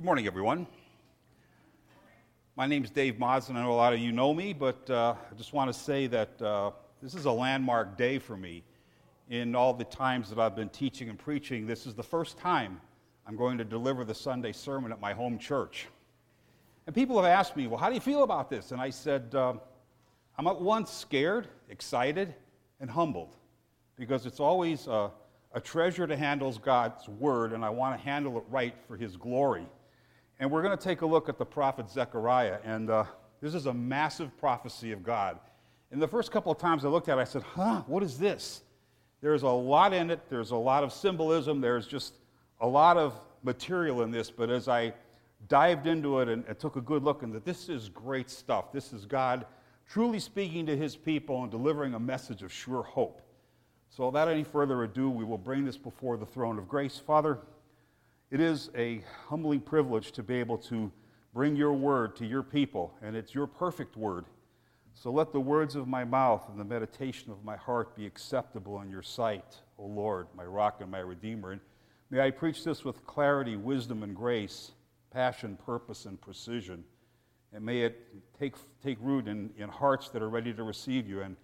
Good morning, everyone. My name's Dave Modson. I know a lot of you know me, but I just want to say that this is a landmark day for me. In all the times that I've been teaching and preaching, this is the first time I'm going to deliver the Sunday sermon at my home church. And people have asked me, well, how do you feel about this? And I said, I'm at once scared, excited, and humbled, because it's always a treasure to handle God's word, and I want to handle it right for his glory. And we're going to take a look at the prophet Zechariah, and this is a massive prophecy of God. And the first couple of times I looked at it, I said, what is this? There's a lot in it. There's a lot of symbolism. There's just a lot of material in this. But as I dived into it and took a good look, and that this is great stuff. This is God truly speaking to his people and delivering a message of sure hope. So without any further ado, we will bring this before the throne of grace. Father, it is a humbling privilege to be able to bring your word to your people, and it's your perfect word. So let the words of my mouth and the meditation of my heart be acceptable in your sight, O Lord, my rock and my redeemer. And may I preach this with clarity, wisdom, and grace, passion, purpose, and precision. And may it take root in hearts that are ready to receive you, and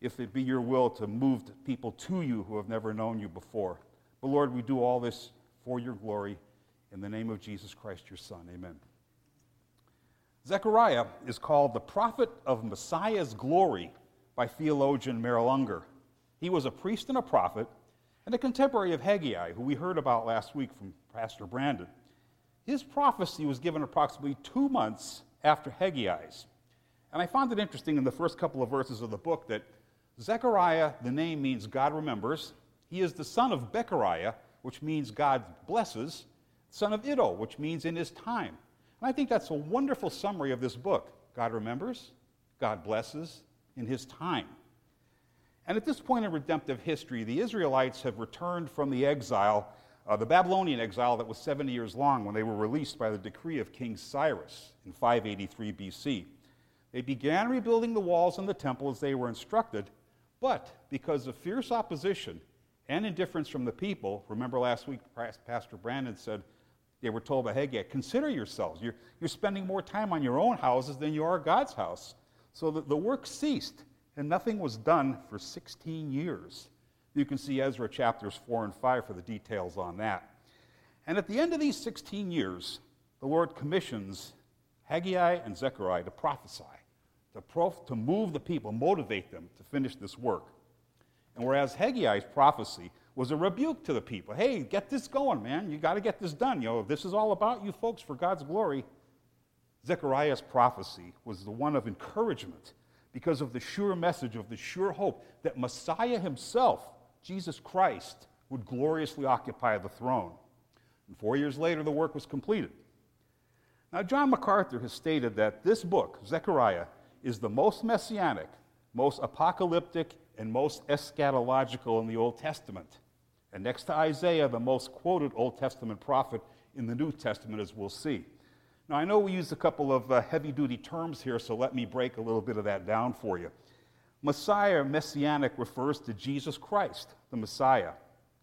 if it be your will, to move people to you who have never known you before. But Lord, we do all this for your glory, in the name of Jesus Christ, your Son. Amen. Zechariah is called the prophet of Messiah's glory by theologian Merrill Unger. He was a priest and a prophet, and a contemporary of Haggai, who we heard about last week from Pastor Brandon. His prophecy was given approximately 2 months after Haggai's. And I found it interesting in the first couple of verses of the book that Zechariah, the name means God remembers. He is the son of Bechariah, which means God blesses, son of Iddo, which means in his time. And I think that's a wonderful summary of this book. God remembers, God blesses, in his time. And at this point in redemptive history, the Israelites have returned from the exile, the Babylonian exile that was 70 years long, when they were released by the decree of King Cyrus in 583 BC. They began rebuilding the walls and the temple as they were instructed, but because of fierce opposition and indifference from the people, remember last week Pastor Brandon said they were told by Haggai, consider yourselves. You're spending more time on your own houses than you are God's house. So the work ceased, and nothing was done for 16 years. You can see Ezra chapters 4 and 5 for the details on that. And at the end of these 16 years, the Lord commissions Haggai and Zechariah to prophesy, to move the people, motivate them to finish this work. And whereas Haggai's prophecy was a rebuke to the people, hey, get this going, man. You got to get this done. You know, this is all about you folks for God's glory. Zechariah's prophecy was the one of encouragement because of the sure message of the sure hope that Messiah himself, Jesus Christ, would gloriously occupy the throne. And 4 years later, the work was completed. Now, John MacArthur has stated that this book, Zechariah, is the most messianic, most apocalyptic, and most eschatological in the Old Testament. And next to Isaiah, the most quoted Old Testament prophet in the New Testament, as we'll see. Now, I know we used a couple of heavy-duty terms here, so let me break a little bit of that down for you. Messiah, messianic, refers to Jesus Christ, the Messiah.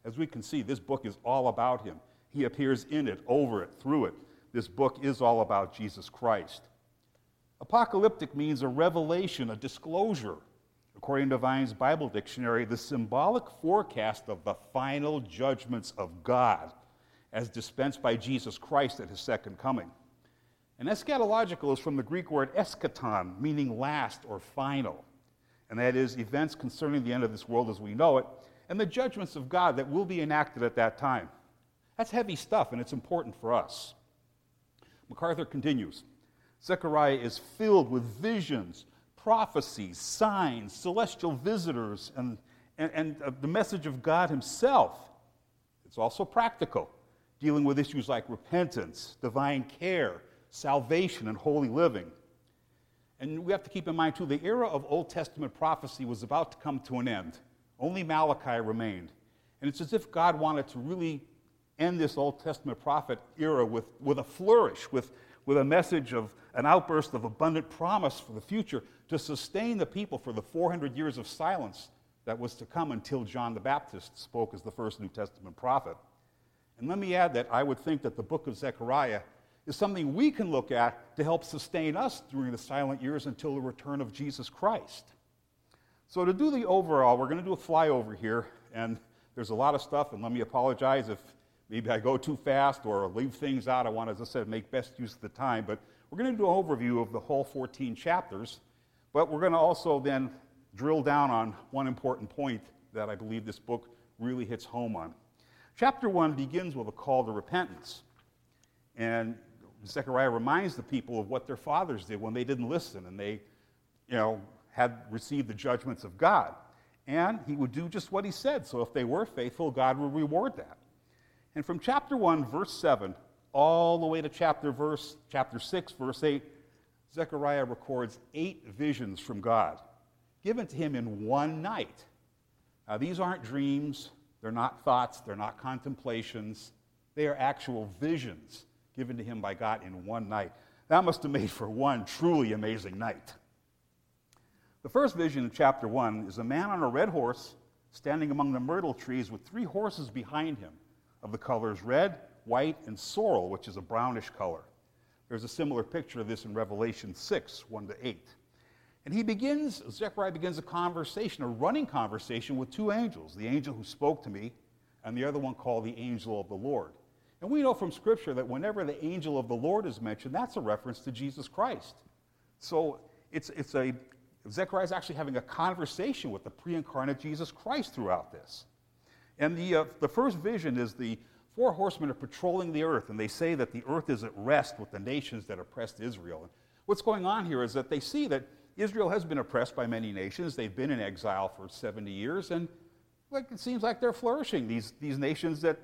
As we can see, this book is all about him. He appears in it, over it, through it. This book is all about Jesus Christ. Apocalyptic means a revelation, a disclosure. According to Vine's Bible Dictionary, the symbolic forecast of the final judgments of God as dispensed by Jesus Christ at his second coming. And eschatological is from the Greek word eschaton, meaning last or final. And that is events concerning the end of this world as we know it and the judgments of God that will be enacted at that time. That's heavy stuff, and it's important for us. MacArthur continues, Zechariah is filled with visions, prophecies, signs, celestial visitors, and the message of God himself. It's also practical, dealing with issues like repentance, divine care, salvation, and holy living. And we have to keep in mind, too, the era of Old Testament prophecy was about to come to an end. Only Malachi remained. And it's as if God wanted to really end this Old Testament prophet era with a flourish, with a message of an outburst of abundant promise for the future to sustain the people for the 400 years of silence that was to come until John the Baptist spoke as the first New Testament prophet. And let me add that I would think that the book of Zechariah is something we can look at to help sustain us during the silent years until the return of Jesus Christ. So to do the overall, we're going to do a flyover here, and there's a lot of stuff, and let me apologize if maybe I go too fast or leave things out. I want, as I said, make best use of the time, but we're going to do an overview of the whole 14 chapters, but we're going to also then drill down on one important point that I believe this book really hits home on. Chapter 1 begins with a call to repentance, and Zechariah reminds the people of what their fathers did when they didn't listen and they, had received the judgments of God, and he would do just what he said, so if they were faithful, God would reward that. And from chapter 1, verse 7, all the way to chapter 6, verse 8, Zechariah records 8 visions from God, given to him in one night. Now, these aren't dreams, they're not thoughts, they're not contemplations, they are actual visions given to him by God in one night. That must have made for one truly amazing night. The first vision in chapter 1 is a man on a red horse standing among the myrtle trees with 3 horses behind him of the colors red, white, and sorrel, which is a brownish color. There's a similar picture of this in Revelation 6, 1-8. And Zechariah begins a conversation, a running conversation with 2 angels, the angel who spoke to me and the other one called the angel of the Lord. And we know from Scripture that whenever the angel of the Lord is mentioned, that's a reference to Jesus Christ. So Zechariah's actually having a conversation with the pre-incarnate Jesus Christ throughout this. And the first vision is the 4 horsemen are patrolling the earth, and they say that the earth is at rest with the nations that oppressed Israel. And what's going on here is that they see that Israel has been oppressed by many nations. They've been in exile for 70 years, and it seems like they're flourishing, these nations that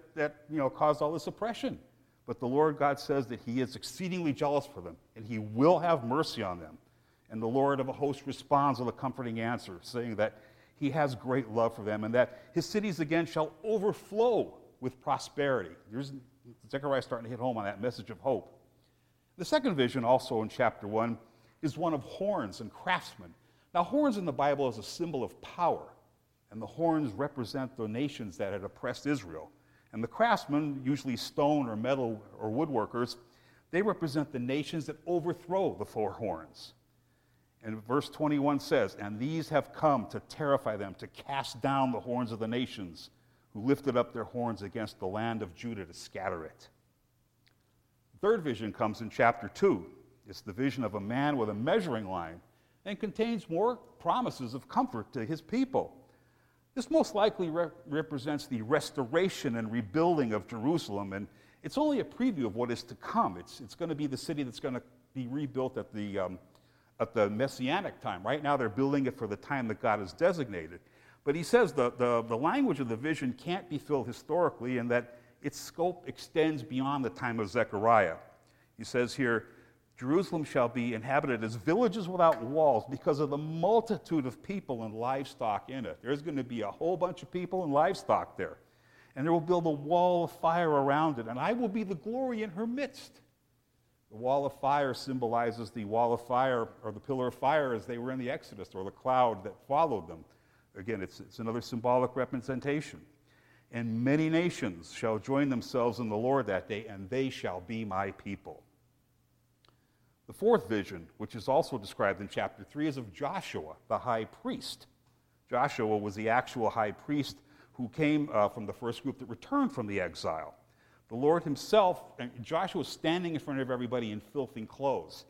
caused all this oppression. But the Lord God says that he is exceedingly jealous for them, and he will have mercy on them. And the Lord of a host responds with a comforting answer, saying that he has great love for them and that his cities again shall overflow with prosperity. Zechariah is starting to hit home on that message of hope. The second vision, also in chapter 1, is one of horns and craftsmen. Now, horns in the Bible is a symbol of power, and the horns represent the nations that had oppressed Israel. And the craftsmen, usually stone or metal or woodworkers, they represent the nations that overthrow the 4 horns. And verse 21 says, and these have come to terrify them, to cast down the horns of the nations who lifted up their horns against the land of Judah to scatter it. The third vision comes in chapter 2. It's the vision of a man with a measuring line and contains more promises of comfort to his people. This most likely represents the restoration and rebuilding of Jerusalem, and it's only a preview of what is to come. It's going to be the city that's going to be rebuilt at the Messianic time. Right now they're building it for the time that God has designated. But he says the language of the vision can't be filled historically and that its scope extends beyond the time of Zechariah. He says here, Jerusalem shall be inhabited as villages without walls because of the multitude of people and livestock in it. There's going to be a whole bunch of people and livestock there. And there will build a wall of fire around it, and I will be the glory in her midst. The wall of fire symbolizes the wall of fire or the pillar of fire as they were in the Exodus, or the cloud that followed them. Again, it's another symbolic representation. And many nations shall join themselves in the Lord that day, and they shall be my people. The fourth vision, which is also described in chapter 3, is of Joshua, the high priest. Joshua was the actual high priest who came from the first group that returned from the exile. The Lord himself, and Joshua is standing in front of everybody in filthy clothes,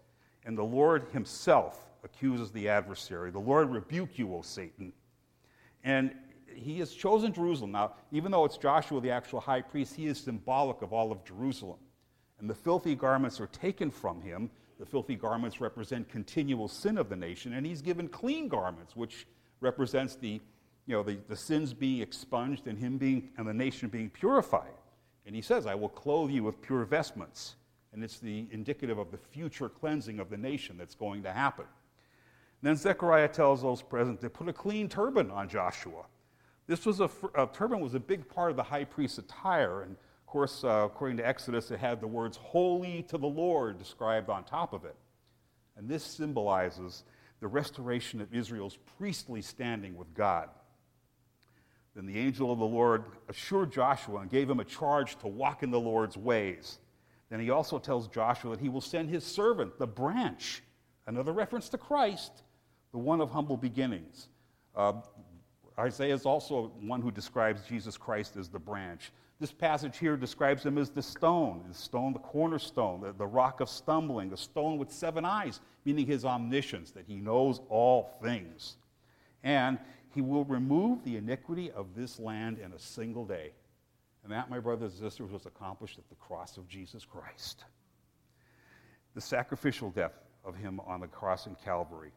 and the Lord himself accuses the adversary. The Lord rebuke you, O Satan. And he has chosen Jerusalem. Now, even though it's Joshua, the actual high priest, he is symbolic of all of Jerusalem. And the filthy garments are taken from him. The filthy garments represent continual sin of the nation, and he's given clean garments, which represents the sins being expunged and and the nation being purified. And he says, I will clothe you with pure vestments. And it's the indicative of the future cleansing of the nation that's going to happen. Then Zechariah tells those present to put a clean turban on Joshua. This was a turban was a big part of the high priest's attire, and of course, according to Exodus, it had the words "holy to the Lord" described on top of it. And this symbolizes the restoration of Israel's priestly standing with God. Then the angel of the Lord assured Joshua and gave him a charge to walk in the Lord's ways, Then he also tells Joshua that he will send his servant, the branch, another reference to Christ, the one of humble beginnings. Isaiah is also one who describes Jesus Christ as the branch. This passage here describes him as the stone, the cornerstone, the rock of stumbling, the stone with seven eyes, meaning his omniscience, that he knows all things. And he will remove the iniquity of this land in a single day. And that, my brothers and sisters, was accomplished at the cross of Jesus Christ. The sacrificial death of him on the cross in Calvary.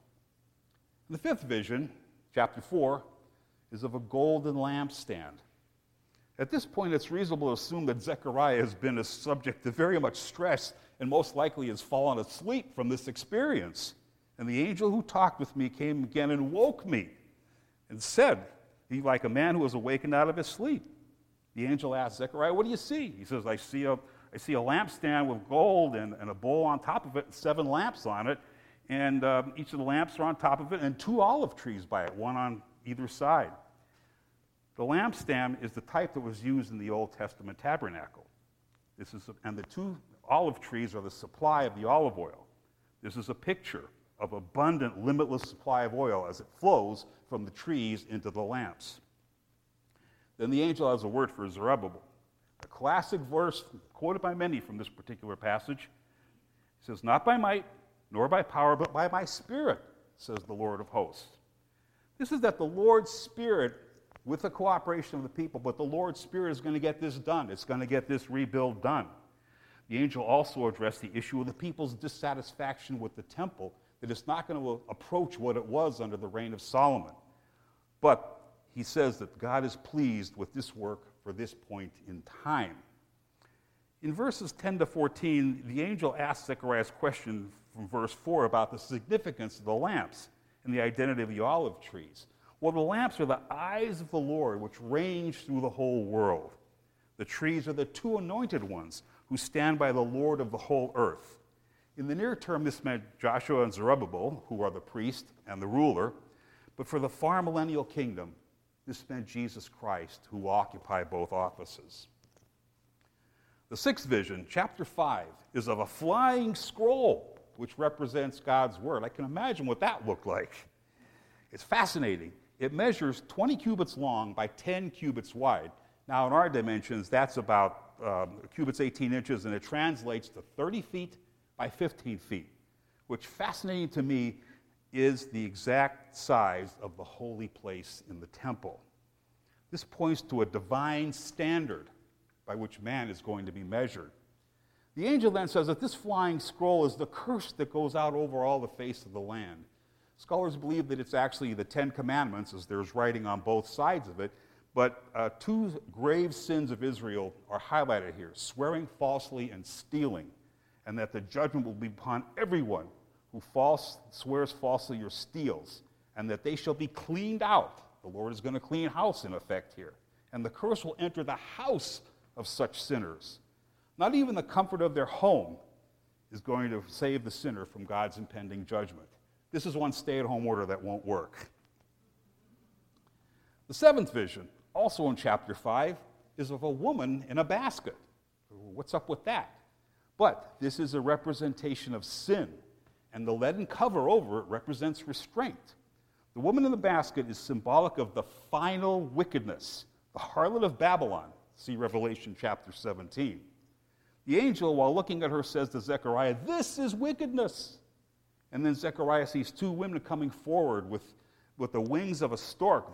The fifth vision, chapter 4, is of a golden lampstand. At this point, it's reasonable to assume that Zechariah has been a subject to very much stress and most likely has fallen asleep from this experience. And the angel who talked with me came again and woke me and said, he like a man who was awakened out of his sleep. The angel asked Zechariah, what do you see? He says, I see a lampstand with gold and a bowl on top of it and seven lamps on it. And each of the lamps are on top of it and two olive trees by it, one on either side. The lampstand is the type that was used in the Old Testament tabernacle. And the two olive trees are the supply of the olive oil. This is a picture of abundant, limitless supply of oil as it flows from the trees into the lamps. Then the angel has a word for Zerubbabel. A classic verse quoted by many from this particular passage. He says, not by might, nor by power, but by my spirit, says the Lord of hosts. This is that the Lord's spirit, with the cooperation of the people, but the Lord's Spirit is going to get this done. It's going to get this rebuild done. The angel also addressed the issue of the people's dissatisfaction with the temple, that it's not going to approach what it was under the reign of Solomon. But he says that God is pleased with this work for this point in time. In verses 10 to 14, the angel asks Zechariah's question from verse 4 about the significance of the lamps and the identity of the olive trees. Well, the lamps are the eyes of the Lord, which range through the whole world. The trees are the two anointed ones who stand by the Lord of the whole earth. In the near term, this meant Joshua and Zerubbabel, who are the priest and the ruler. But for the far millennial kingdom, this meant Jesus Christ, who will occupy both offices. The sixth vision, chapter 5, is of a flying scroll, which represents God's word. I can imagine what that looked like. It's fascinating. It measures 20 cubits long by 10 cubits wide. Now, in our dimensions, that's about cubits 18 inches, and it translates to 30 feet by 15 feet, which, fascinating to me, is the exact size of the holy place in the temple. This points to a divine standard by which man is going to be measured. The angel then says that this flying scroll is the curse that goes out over all the face of the land. Scholars believe that it's actually the Ten Commandments, as there's writing on both sides of it, but two grave sins of Israel are highlighted here, swearing falsely and stealing, and that the judgment will be upon everyone who swears falsely or steals, and that they shall be cleaned out. The Lord is going to clean house, in effect, here. And the curse will enter the house of such sinners. Not even the comfort of their home is going to save the sinner from God's impending judgment. This is one stay-at-home order that won't work. The seventh vision, also in chapter 5, is of a woman in a basket. What's up with that? But this is a representation of sin, and the leaden cover over it represents restraint. The woman in the basket is symbolic of the final wickedness, the harlot of Babylon. See Revelation chapter 17. The angel, while looking at her, says to Zechariah, "This is wickedness." And then Zechariah sees two women coming forward with the wings of a stork,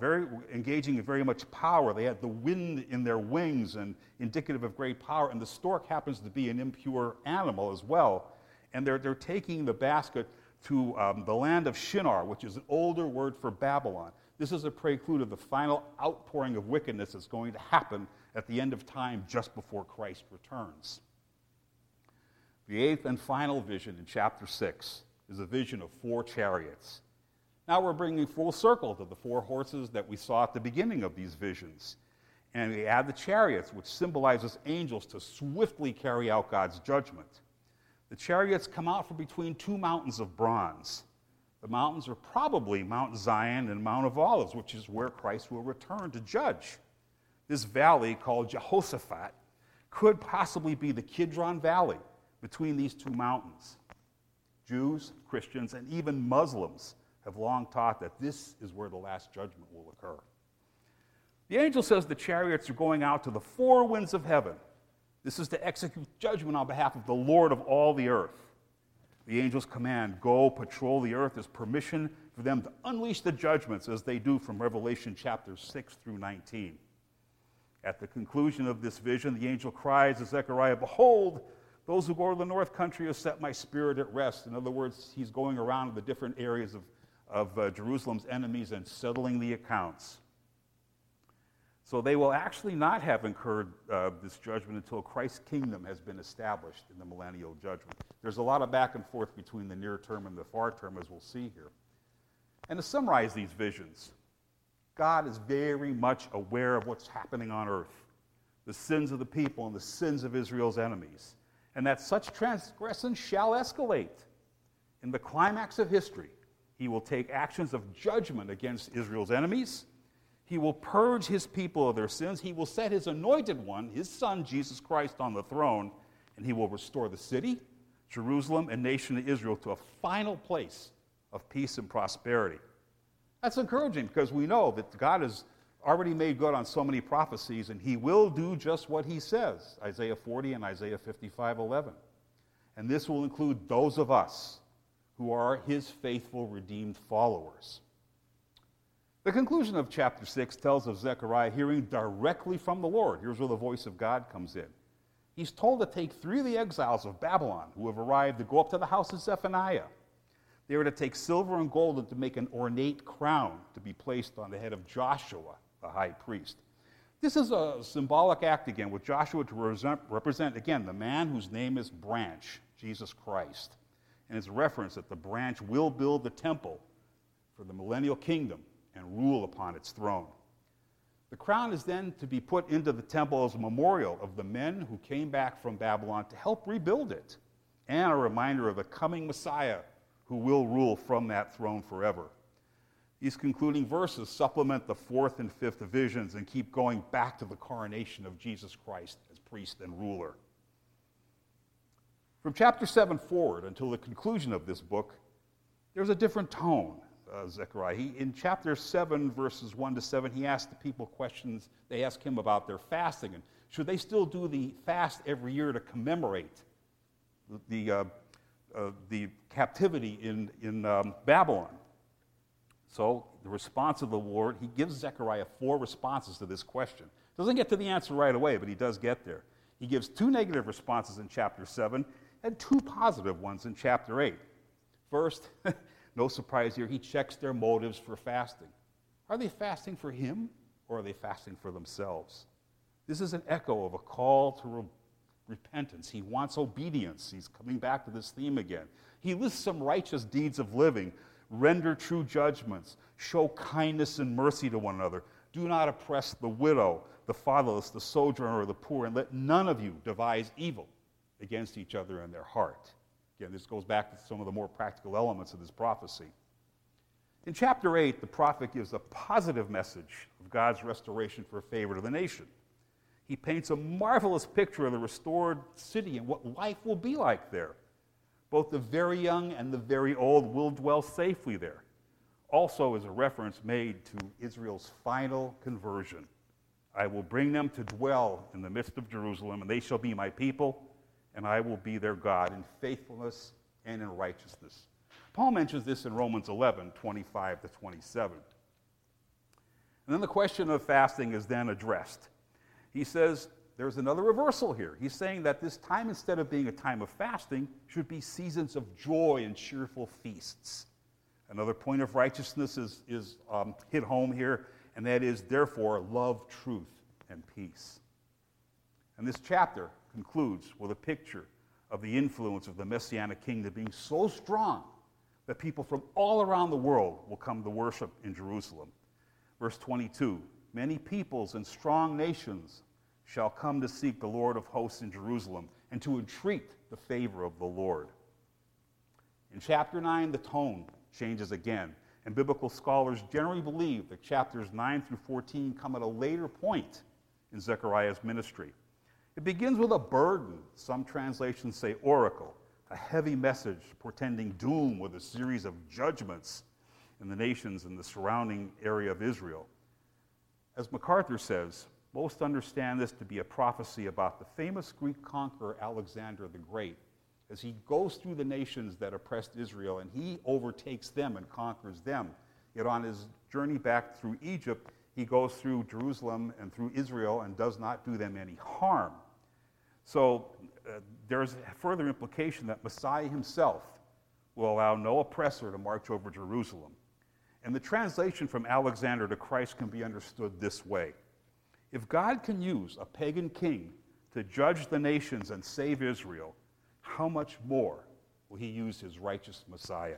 engaging in very much power. They had the wind in their wings and indicative of great power. And the stork happens to be an impure animal as well. And they're taking the basket to the land of Shinar, which is an older word for Babylon. This is a prelude of the final outpouring of wickedness that's going to happen at the end of time just before Christ returns. The eighth and final vision in chapter 6 is a vision of four chariots. Now we're bringing full circle to the four horses that we saw at the beginning of these visions. And we add the chariots, which symbolizes angels to swiftly carry out God's judgment. The chariots come out from between two mountains of bronze. The mountains are probably Mount Zion and Mount of Olives, which is where Christ will return to judge. This valley, called Jehoshaphat, could possibly be the Kidron Valley, between these two mountains. Jews, Christians, and even Muslims have long taught that this is where the last judgment will occur. The angel says the chariots are going out to the four winds of heaven. This is to execute judgment on behalf of the Lord of all the earth. The angel's command, go patrol the earth, is permission for them to unleash the judgments as they do from Revelation chapters 6 through 19. At the conclusion of this vision, the angel cries to Zechariah, behold, those who go to the north country have set my spirit at rest. In other words, he's going around to the different areas of Jerusalem's enemies and settling the accounts. So they will actually not have incurred this judgment until Christ's kingdom has been established in the millennial judgment. There's a lot of back and forth between the near term and the far term, as we'll see here. And to summarize these visions, God is very much aware of what's happening on earth, the sins of the people and the sins of Israel's enemies, and that such transgression shall escalate. In the climax of history, he will take actions of judgment against Israel's enemies. He will purge his people of their sins. He will set his anointed one, his son, Jesus Christ, on the throne, and he will restore the city, Jerusalem, and nation of Israel to a final place of peace and prosperity. That's encouraging because we know that God has already made good on so many prophecies, and he will do just what he says, Isaiah 40 and Isaiah 55:11. And this will include those of us who are his faithful, redeemed followers. The conclusion of chapter 6 tells of Zechariah hearing directly from the Lord. Here's where the voice of God comes in. He's told to take three of the exiles of Babylon who have arrived to go up to the house of Zephaniah. They are to take silver and gold and to make an ornate crown to be placed on the head of Joshua, the high priest. This is a symbolic act again, with Joshua to represent again the man whose name is Branch, Jesus Christ, and his reference that the branch will build the temple for the millennial kingdom and rule upon its throne. The crown is then to be put into the temple as a memorial of the men who came back from Babylon to help rebuild it, and a reminder of the coming Messiah who will rule from that throne forever. These concluding verses supplement the fourth and fifth visions and keep going back to the coronation of Jesus Christ as priest and ruler. From chapter 7 forward until the conclusion of this book, there's a different tone. Zechariah. In chapter 7, verses 1 to 7, he asked the people questions. They asked him about their fasting, and should they still do the fast every year to commemorate the captivity in Babylon? So the response of the Lord, he gives Zechariah four responses to this question. Doesn't get to the answer right away, but he does get there. He gives two negative responses in chapter 7 and two positive ones in chapter 8. First, no surprise here, he checks their motives for fasting. Are they fasting for him, or are they fasting for themselves? This is an echo of a call to repentance. He wants obedience. He's coming back to this theme again. He lists some righteous deeds of living. Render true judgments. Show kindness and mercy to one another. Do not oppress the widow, the fatherless, the sojourner, or the poor, and let none of you devise evil against each other in their heart. Again, this goes back to some of the more practical elements of this prophecy. In chapter 8, the prophet gives a positive message of God's restoration for favor to the nation. He paints a marvelous picture of the restored city and what life will be like there. Both the very young and the very old will dwell safely there. Also is a reference made to Israel's final conversion. I will bring them to dwell in the midst of Jerusalem, and they shall be my people, and I will be their God in faithfulness and in righteousness. Paul mentions this in Romans 11:25-27. And then the question of fasting is then addressed. He says there's another reversal here. He's saying that this time, instead of being a time of fasting, should be seasons of joy and cheerful feasts. Another point of righteousness is hit home here, and that is, therefore, love, truth, and peace. And this chapter concludes with a picture of the influence of the Messianic kingdom being so strong that people from all around the world will come to worship in Jerusalem. Verse 22, many peoples and strong nations shall come to seek the Lord of hosts in Jerusalem and to entreat the favor of the Lord. In chapter 9, the tone changes again, and biblical scholars generally believe that chapters 9 through 14 come at a later point in Zechariah's ministry. It begins with a burden. Some translations say oracle, a heavy message portending doom with a series of judgments in the nations in the surrounding area of Israel. As MacArthur says, most understand this to be a prophecy about the famous Greek conqueror Alexander the Great, as he goes through the nations that oppressed Israel and he overtakes them and conquers them. Yet on his journey back through Egypt, he goes through Jerusalem and through Israel and does not do them any harm. So there's a further implication that Messiah himself will allow no oppressor to march over Jerusalem. And the translation from Alexander to Christ can be understood this way. If God can use a pagan king to judge the nations and save Israel, how much more will he use his righteous Messiah?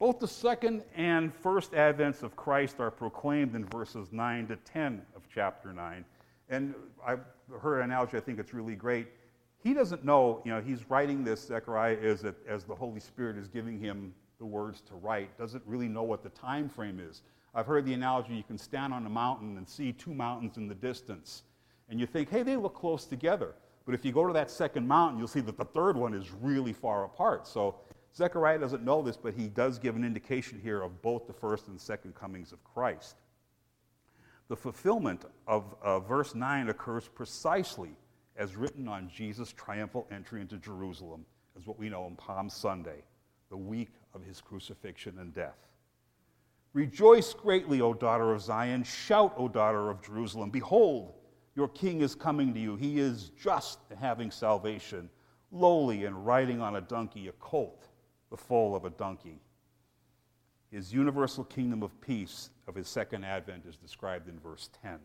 Both the second and first advents of Christ are proclaimed in verses 9 to 10 of chapter 9. And I've heard an analogy, I think it's really great. He doesn't know, he's writing this, Zechariah, as the Holy Spirit is giving him the words to write, doesn't really know what the time frame is. I've heard the analogy, you can stand on a mountain and see two mountains in the distance. And you think, hey, they look close together. But if you go to that second mountain, you'll see that the third one is really far apart. So Zechariah doesn't know this, but he does give an indication here of both the first and second comings of Christ. The fulfillment of verse 9 occurs precisely as written on Jesus' triumphal entry into Jerusalem, as what we know on Palm Sunday, the week of his crucifixion and death. Rejoice greatly, O daughter of Zion. Shout, O daughter of Jerusalem. Behold, your king is coming to you. He is just and having salvation, lowly and riding on a donkey, a colt, the foal of a donkey. His universal kingdom of peace of his second advent is described in verse 10.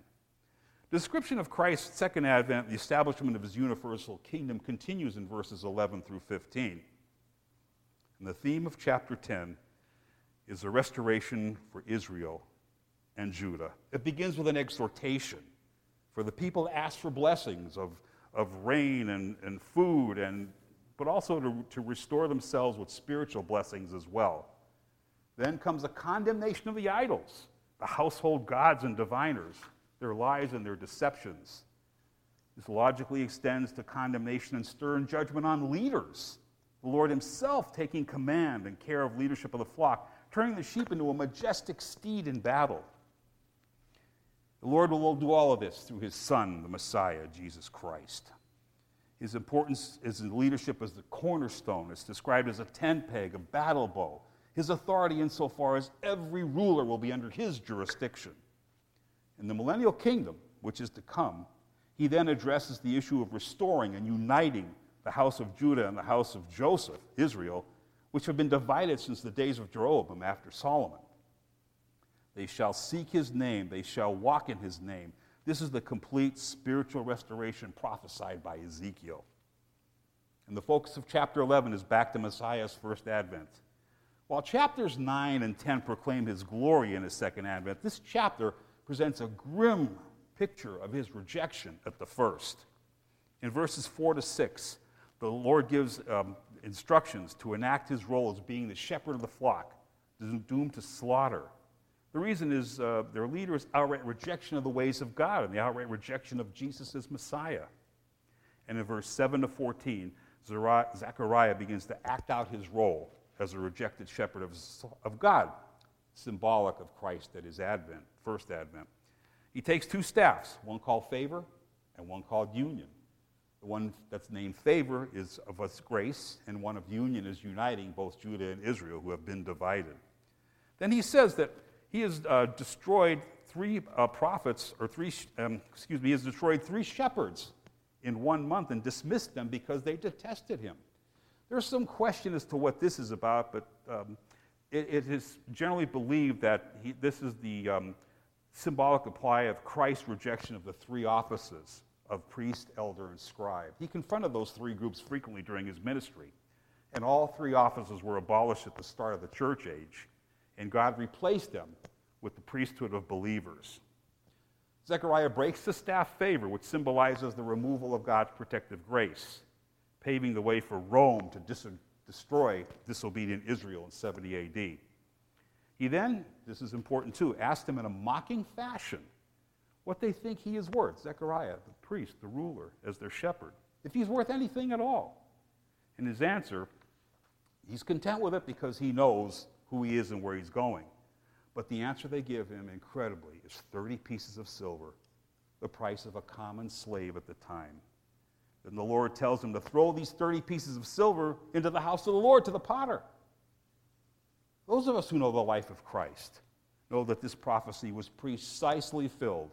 Description of Christ's second advent, the establishment of his universal kingdom, continues in verses 11 through 15. And the theme of chapter 10 is the restoration for Israel and Judah. It begins with an exhortation for the people to ask for blessings of rain and food, but also to restore themselves with spiritual blessings as well. Then comes a condemnation of the idols, the household gods and diviners, their lies and their deceptions. This logically extends to condemnation and stern judgment on leaders, the Lord himself taking command and care of leadership of the flock, turning the sheep into a majestic steed in battle. The Lord will do all of this through his Son, the Messiah, Jesus Christ. His importance is in leadership as the cornerstone. It's described as a tent peg, a battle bow. His authority insofar as every ruler will be under his jurisdiction. In the millennial kingdom, which is to come, he then addresses the issue of restoring and uniting the house of Judah and the house of Joseph, Israel, which have been divided since the days of Jeroboam after Solomon. They shall seek his name. They shall walk in his name. This is the complete spiritual restoration prophesied by Ezekiel. And the focus of chapter 11 is back to Messiah's first advent. While chapters 9 and 10 proclaim his glory in his second advent, this chapter presents a grim picture of his rejection at the first. In verses 4 to 6, the Lord gives instructions to enact his role as being the shepherd of the flock, doomed to slaughter. The reason is their leader's outright rejection of the ways of God and the outright rejection of Jesus as Messiah. And in verse 7 to 14, Zechariah begins to act out his role as a rejected shepherd of God, symbolic of Christ at his advent, first advent. He takes two staffs, one called favor and one called union. The one that's named favor is of us grace, and one of union is uniting both Judah and Israel who have been divided. Then he says that he has destroyed three shepherds in 1 month and dismissed them because they detested him. There's some question as to what this is about, but it is generally believed that this is the symbolic apply of Christ's rejection of the three offices of priest, elder, and scribe. He confronted those three groups frequently during his ministry, and all three offices were abolished at the start of the church age. And God replaced them with the priesthood of believers. Zechariah breaks the staff favor, which symbolizes the removal of God's protective grace, paving the way for Rome to destroy disobedient Israel in 70 AD. He then, this is important too, asked him in a mocking fashion what they think he is worth, Zechariah, the priest, the ruler, as their shepherd, if he's worth anything at all. And his answer, he's content with it because he knows who he is and where he's going. But the answer they give him, incredibly, is 30 pieces of silver, the price of a common slave at the time. Then the Lord tells him to throw these 30 pieces of silver into the house of the Lord, to the potter. Those of us who know the life of Christ know that this prophecy was precisely filled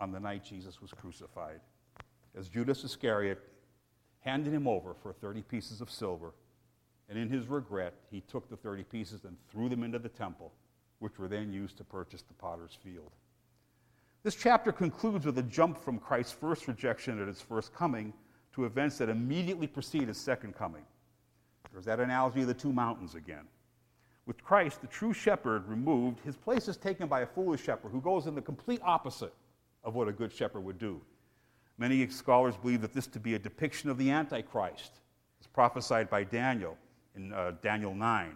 on the night Jesus was crucified, as Judas Iscariot handed him over for 30 pieces of silver, and in his regret, he took the 30 pieces and threw them into the temple, which were then used to purchase the potter's field. This chapter concludes with a jump from Christ's first rejection at his first coming to events that immediately precede his second coming. There's that analogy of the two mountains again. With Christ, the true shepherd removed, his place is taken by a foolish shepherd who goes in the complete opposite of what a good shepherd would do. Many scholars believe that this to be a depiction of the Antichrist, as prophesied by Daniel in Daniel 9.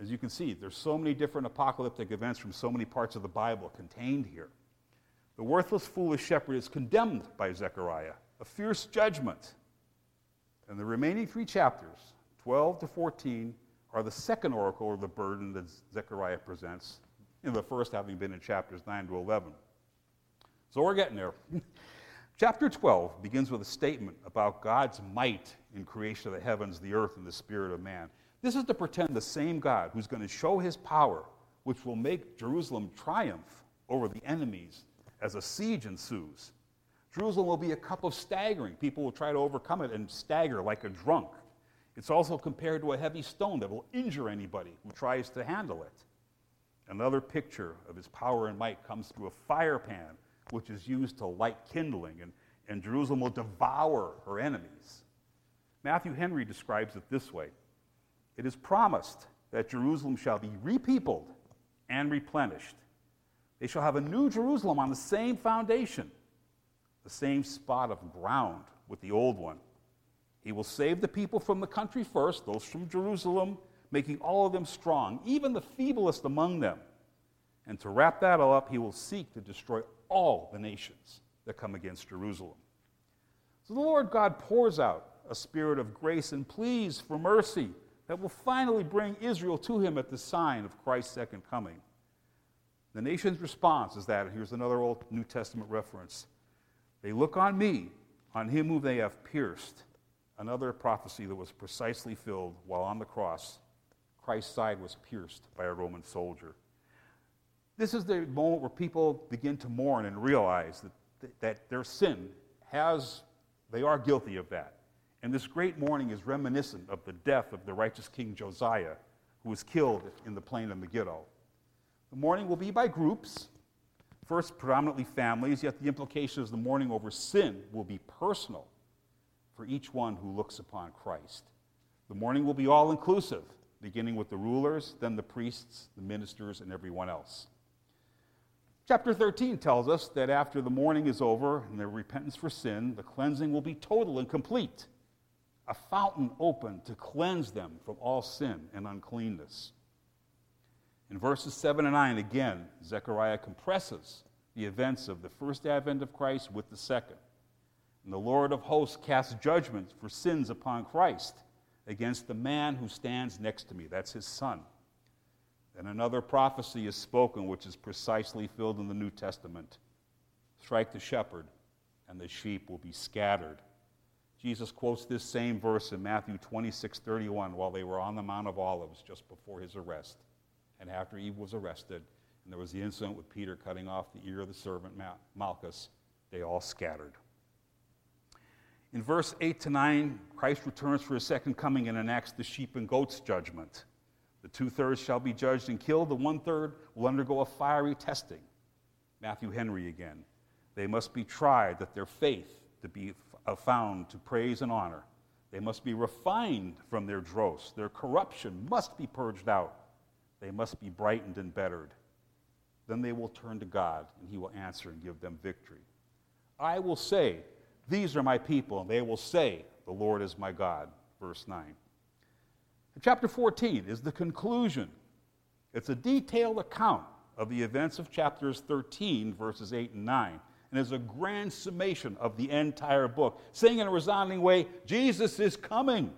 As you can see, there's so many different apocalyptic events from so many parts of the Bible contained here. The worthless, foolish shepherd is condemned by Zechariah, a fierce judgment. And the remaining three chapters, 12 to 14, are the second oracle of the burden that Zechariah presents, in the first having been in chapters 9 to 11. So we're getting there. Chapter 12 begins with a statement about God's might in creation of the heavens, the earth, and the spirit of man. This is to pretend the same God who's going to show his power, which will make Jerusalem triumph over the enemies as a siege ensues. Jerusalem will be a cup of staggering. People will try to overcome it and stagger like a drunk. It's also compared to a heavy stone that will injure anybody who tries to handle it. Another picture of his power and might comes through a fire pan, which is used to light kindling, and Jerusalem will devour her enemies. Matthew Henry describes it this way. It is promised that Jerusalem shall be repeopled and replenished. They shall have a new Jerusalem on the same foundation, the same spot of ground with the old one. He will save the people from the country first, those from Jerusalem, making all of them strong, even the feeblest among them. And to wrap that all up, he will seek to destroy all the nations that come against Jerusalem. So the Lord God pours out a spirit of grace and pleas for mercy that will finally bring Israel to him at the sign of Christ's second coming. The nation's response is that, and here's another old New Testament reference, they look on me, on him whom they have pierced. Another prophecy that was precisely filled while on the cross. Christ's side was pierced by a Roman soldier. This is the moment where people begin to mourn and realize that their sin they are guilty of that. And this great mourning is reminiscent of the death of the righteous King Josiah, who was killed in the plain of Megiddo. The mourning will be by groups, first predominantly families, yet the implication is the mourning over sin will be personal for each one who looks upon Christ. The mourning will be all-inclusive, beginning with the rulers, then the priests, the ministers, and everyone else. Chapter 13 tells us that after the mourning is over and the repentance for sin, the cleansing will be total and complete, a fountain open to cleanse them from all sin and uncleanness. In verses 7 and 9, again, Zechariah compresses the events of the first advent of Christ with the second. And the Lord of hosts casts judgment for sins upon Christ against the man who stands next to me. That's his son. And another prophecy is spoken, which is precisely filled in the New Testament. Strike the shepherd, and the sheep will be scattered. Jesus quotes this same verse in Matthew 26:31 while they were on the Mount of Olives just before his arrest. And after he was arrested, and there was the incident with Peter cutting off the ear of the servant Malchus, they all scattered. In verse 8 to 9, Christ returns for his second coming and enacts the sheep and goats judgment. The two-thirds shall be judged and killed. The one-third will undergo a fiery testing. Matthew Henry again. They must be tried that their faith to be found to praise and honor. They must be refined from their dross. Their corruption must be purged out. They must be brightened and bettered. Then they will turn to God, and he will answer and give them victory. I will say, these are my people, and they will say, the Lord is my God. Verse 9. And chapter 14 is the conclusion. It's a detailed account of the events of chapters 13, verses 8 and 9, and is a grand summation of the entire book, saying in a resounding way, Jesus is coming.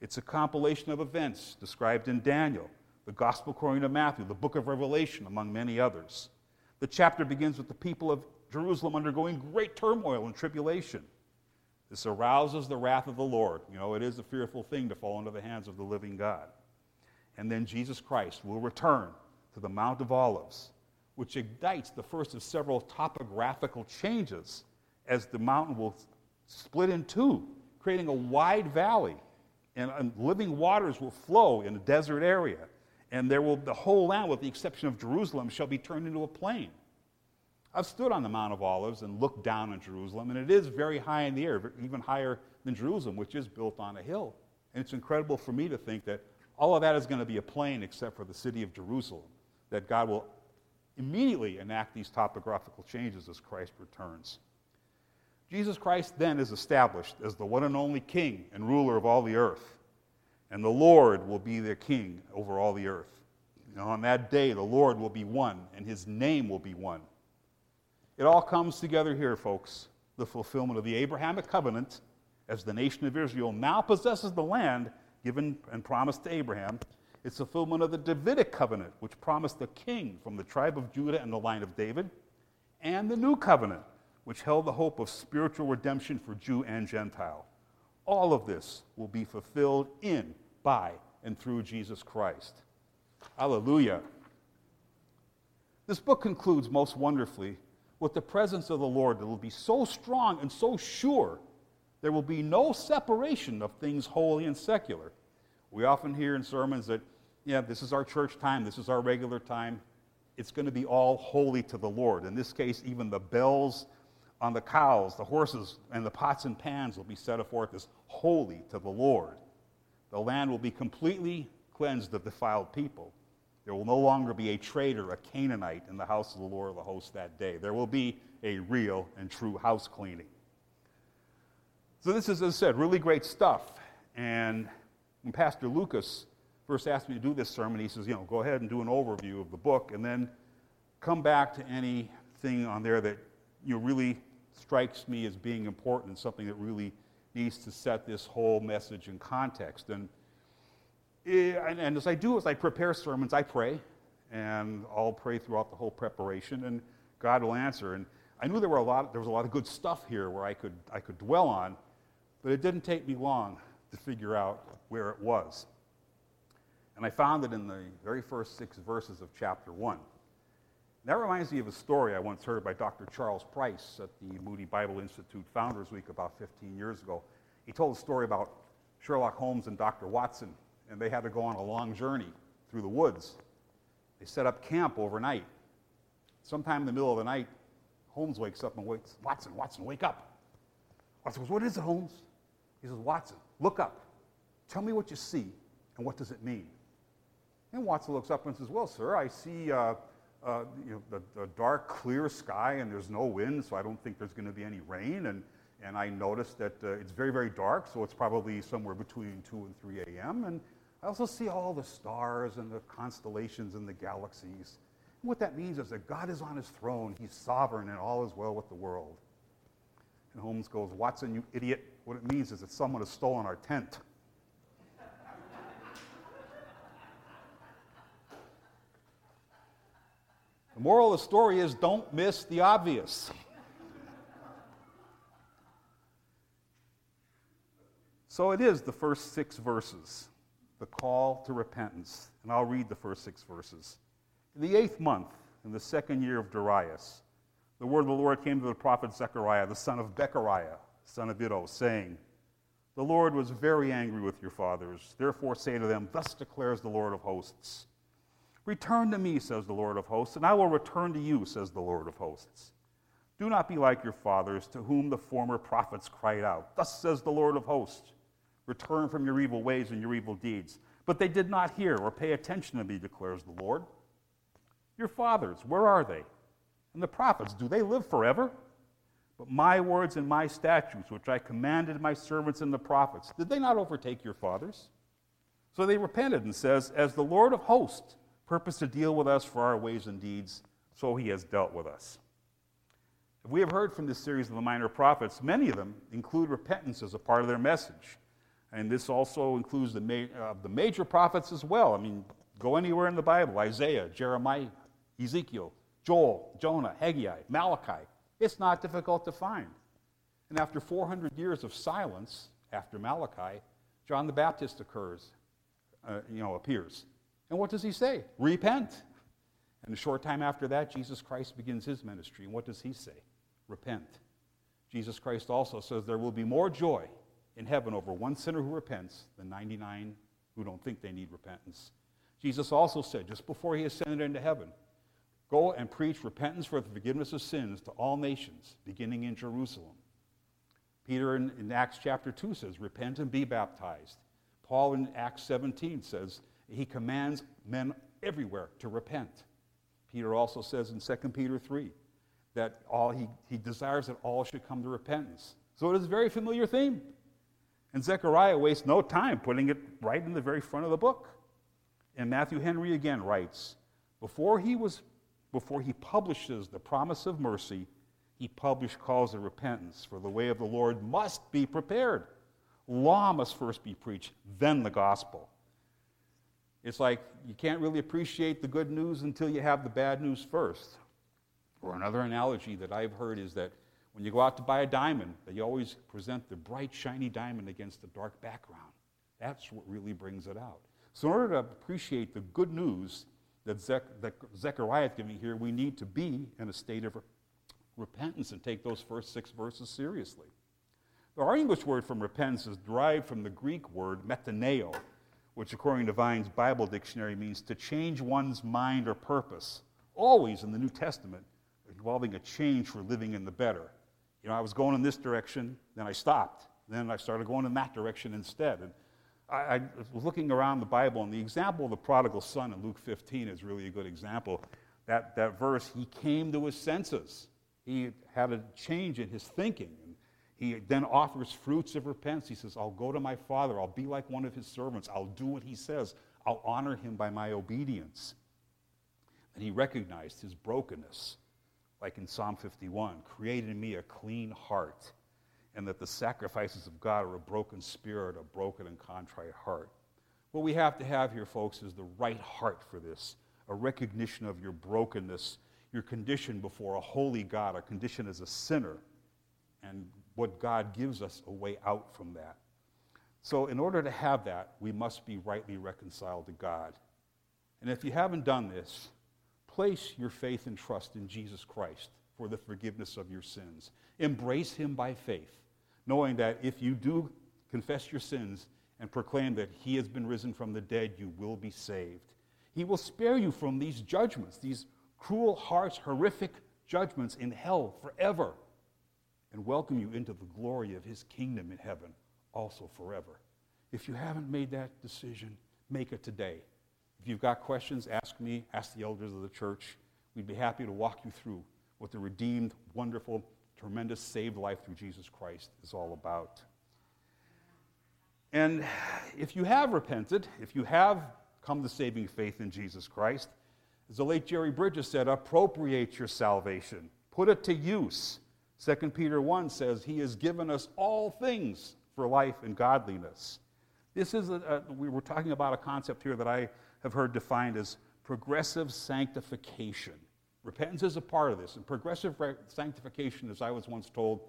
It's a compilation of events described in Daniel, the Gospel according to Matthew, the book of Revelation, among many others. The chapter begins with the people of Jerusalem undergoing great turmoil and tribulation. This arouses the wrath of the Lord. You know, it is a fearful thing to fall into the hands of the living God. And then Jesus Christ will return to the Mount of Olives, which ignites the first of several topographical changes as the mountain will split in two, creating a wide valley, and living waters will flow in a desert area, and the whole land, with the exception of Jerusalem, shall be turned into a plain. I've stood on the Mount of Olives and looked down on Jerusalem, and it is very high in the air, even higher than Jerusalem, which is built on a hill. And it's incredible for me to think that all of that is going to be a plain except for the city of Jerusalem, that God will immediately enact these topographical changes as Christ returns. Jesus Christ then is established as the one and only King and ruler of all the earth, and the Lord will be their King over all the earth. And on that day, the Lord will be one, and his name will be one. It all comes together here, folks, the fulfillment of the Abrahamic covenant, as the nation of Israel now possesses the land given and promised to Abraham. It's fulfillment of the Davidic covenant, which promised a king from the tribe of Judah and the line of David, and the new covenant, which held the hope of spiritual redemption for Jew and Gentile. All of this will be fulfilled in, by, and through Jesus Christ. Hallelujah. This book concludes most wonderfully with the presence of the Lord that will be so strong and so sure there will be no separation of things holy and secular. We often hear in sermons that, yeah, this is our church time, this is our regular time. It's going to be all holy to the Lord. In this case, even the bells on the cows, the horses, and the pots and pans will be set forth as holy to the Lord. The land will be completely cleansed of defiled people. There will no longer be a traitor, a Canaanite, in the house of the Lord of the hosts that day. There will be a real and true house cleaning. So this is, as I said, really great stuff. And when Pastor Lucas first asked me to do this sermon, he says, go ahead and do an overview of the book and then come back to anything on there that really strikes me as being important and something that really needs to set this whole message in context. And as I do, as I prepare sermons, I pray, and I'll pray throughout the whole preparation, and God will answer. And I knew there was a lot of good stuff here where I could dwell on, but it didn't take me long to figure out where it was. And I found it in the very first 6 verses of chapter 1. And that reminds me of a story I once heard by Dr. Charles Price at the Moody Bible Institute Founders Week about 15 years ago. He told a story about Sherlock Holmes and Dr. Watson, and they had to go on a long journey through the woods. They set up camp overnight. Sometime in the middle of the night, Holmes wakes up and wakes, Watson, wake up. Watson goes, what is it, Holmes? He says, Watson, look up. Tell me what you see, and what does it mean? And Watson looks up and says, well, sir, I see the dark, clear sky, and there's no wind, so I don't think there's going to be any rain. And I noticed that it's very, very dark, so it's probably somewhere between 2 and 3 a.m. And I also see all the stars and the constellations and the galaxies. And what that means is that God is on his throne. He's sovereign, and all is well with the world. And Holmes goes, Watson, you idiot. What it means is that someone has stolen our tent. The moral of the story is don't miss the obvious. So it is the first 6 verses, the call to repentance. And I'll read the first 6 verses. In the 8th month, in the 2nd year of Darius, the word of the Lord came to the prophet Zechariah, the son of Bechariah, son of Iddo, saying, the Lord was very angry with your fathers. Therefore say to them, thus declares the Lord of hosts, return to me, says the Lord of hosts, and I will return to you, says the Lord of hosts. Do not be like your fathers, to whom the former prophets cried out, thus says the Lord of hosts, return from your evil ways and your evil deeds. But they did not hear or pay attention to me, declares the Lord. Your fathers, where are they? And the prophets, do they live forever? But my words and my statutes, which I commanded my servants and the prophets, did they not overtake your fathers? So they repented and says, as the Lord of hosts, purposed to deal with us for our ways and deeds, so he has dealt with us. We have heard from this series of the minor prophets. Many of them include repentance as a part of their message. And this also includes the major prophets as well. I mean, go anywhere in the Bible. Isaiah, Jeremiah, Ezekiel, Joel, Jonah, Haggai, Malachi. It's not difficult to find. And after 400 years of silence, after Malachi, John the Baptist appears. And what does he say? Repent. And a short time after that, Jesus Christ begins his ministry. And what does he say? Repent. Jesus Christ also says there will be more joy in heaven over one sinner who repents than 99 who don't think they need repentance. Jesus also said, just before he ascended into heaven, go and preach repentance for the forgiveness of sins to all nations, beginning in Jerusalem. Peter in Acts chapter 2 says, repent and be baptized. Paul in Acts 17 says, he commands men everywhere to repent. Peter also says in 2 Peter 3 that he desires that all should come to repentance. So it is a very familiar theme. And Zechariah wastes no time putting it right in the very front of the book. And Matthew Henry again writes, before he publishes the promise of mercy, he published calls to repentance, for the way of the Lord must be prepared. Law must first be preached, then the gospel. It's like you can't really appreciate the good news until you have the bad news first. Or another analogy that I've heard is that when you go out to buy a diamond, they always present the bright, shiny diamond against the dark background. That's what really brings it out. So in order to appreciate the good news that Zechariah is giving here, we need to be in a state of repentance and take those first 6 verses seriously. Our English word from repentance is derived from the Greek word metaneo, which according to Vine's Bible Dictionary means to change one's mind or purpose, always in the New Testament, involving a change for living in the better. You know, I was going in this direction, then I stopped. Then I started going in that direction instead. And I was looking around the Bible, and the example of the prodigal son in Luke 15 is really a good example. That verse, he came to his senses. He had a change in his thinking. He then offers fruits of repentance. He says, I'll go to my father. I'll be like one of his servants. I'll do what he says. I'll honor him by my obedience. And he recognized his brokenness, like in Psalm 51, create in me a clean heart, and that the sacrifices of God are a broken spirit, a broken and contrite heart. What we have to have here, folks, is the right heart for this, a recognition of your brokenness, your condition before a holy God, our condition as a sinner, and what God gives us a way out from that. So in order to have that, we must be rightly reconciled to God. And if you haven't done this, place your faith and trust in Jesus Christ for the forgiveness of your sins. Embrace him by faith, knowing that if you do confess your sins and proclaim that he has been risen from the dead, you will be saved. He will spare you from these judgments, these cruel, harsh, horrific judgments in hell forever, and welcome you into the glory of his kingdom in heaven, also forever. If you haven't made that decision, make it today. If you've got questions, ask me, ask the elders of the church. We'd be happy to walk you through what the redeemed, wonderful, tremendous, saved life through Jesus Christ is all about. And if you have repented, if you have come to saving faith in Jesus Christ, as the late Jerry Bridges said, appropriate your salvation. Put it to use. 2 Peter 1 says, he has given us all things for life and godliness. This is, we were talking about a concept here that I have heard defined as progressive sanctification. Repentance is a part of this. And progressive sanctification, as I was once told,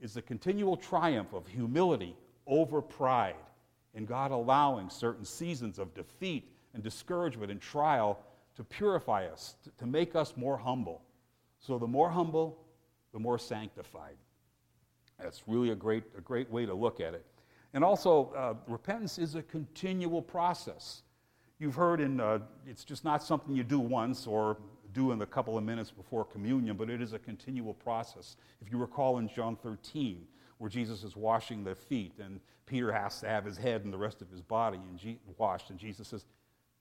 is the continual triumph of humility over pride, and God allowing certain seasons of defeat and discouragement and trial to purify us, to make us more humble. So the more humble, the more sanctified. That's really a great way to look at it. And also, repentance is a continual process. You've heard it's just not something you do once or do in a couple of minutes before communion, but it is a continual process. If you recall in John 13, where Jesus is washing their feet, and Peter has to have his head and the rest of his body washed, and Jesus says,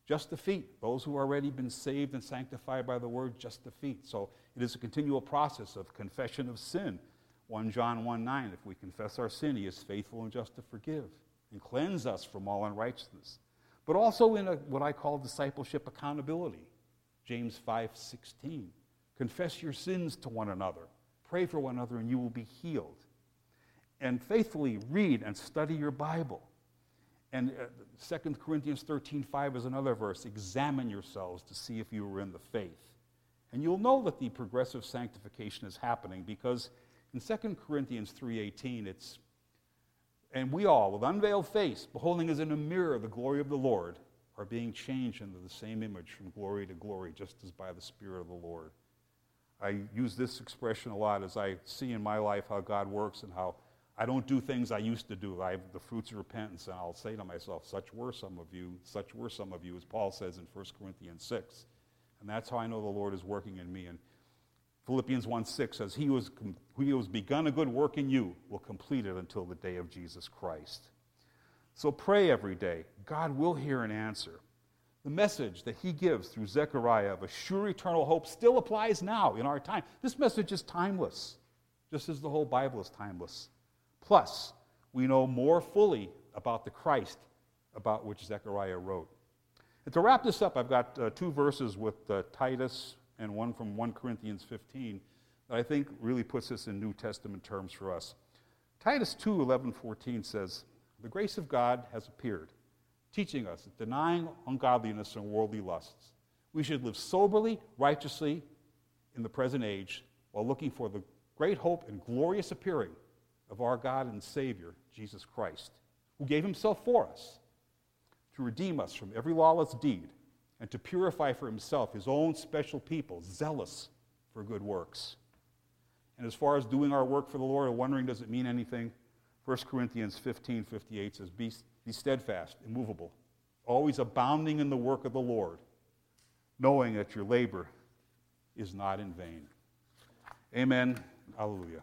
just the feet. Those who have already been saved and sanctified by the word, just the feet. So it is a continual process of confession of sin. 1 John 1:9, if we confess our sin, he is faithful and just to forgive and cleanse us from all unrighteousness. but also in what I call discipleship accountability. James 5:16. Confess your sins to one another. Pray for one another and you will be healed. And faithfully read and study your Bible. And 2 Corinthians 13:5 is another verse. Examine yourselves to see if you are in the faith. And you'll know that the progressive sanctification is happening because in 2 Corinthians 3:18 it's, and we all, with unveiled face, beholding as in a mirror the glory of the Lord, are being changed into the same image from glory to glory, just as by the Spirit of the Lord. I use this expression a lot as I see in my life how God works and how I don't do things I used to do. I have the fruits of repentance, and I'll say to myself, such were some of you, as Paul says in 1 Corinthians 6. And that's how I know the Lord is working in me. And Philippians 1:6 says, He who has begun a good work in you will complete it until the day of Jesus Christ. So pray every day. God will hear and answer. The message that he gives through Zechariah of a sure eternal hope still applies now in our time. This message is timeless, just as the whole Bible is timeless. Plus, we know more fully about the Christ about which Zechariah wrote. And to wrap this up, I've got two verses with Titus and one from 1 Corinthians 15 that I think really puts this in New Testament terms for us. Titus 2:11-14 says, "The grace of God has appeared, teaching us that denying ungodliness and worldly lusts, we should live soberly, righteously in the present age, while looking for the great hope and glorious appearing of our God and Savior, Jesus Christ, who gave himself for us to redeem us from every lawless deed and to purify for himself his own special people, zealous for good works." And as far as doing our work for the Lord or wondering, does it mean anything? 1 Corinthians 15:58 says, Be steadfast, immovable, always abounding in the work of the Lord, knowing that your labor is not in vain. Amen. Hallelujah.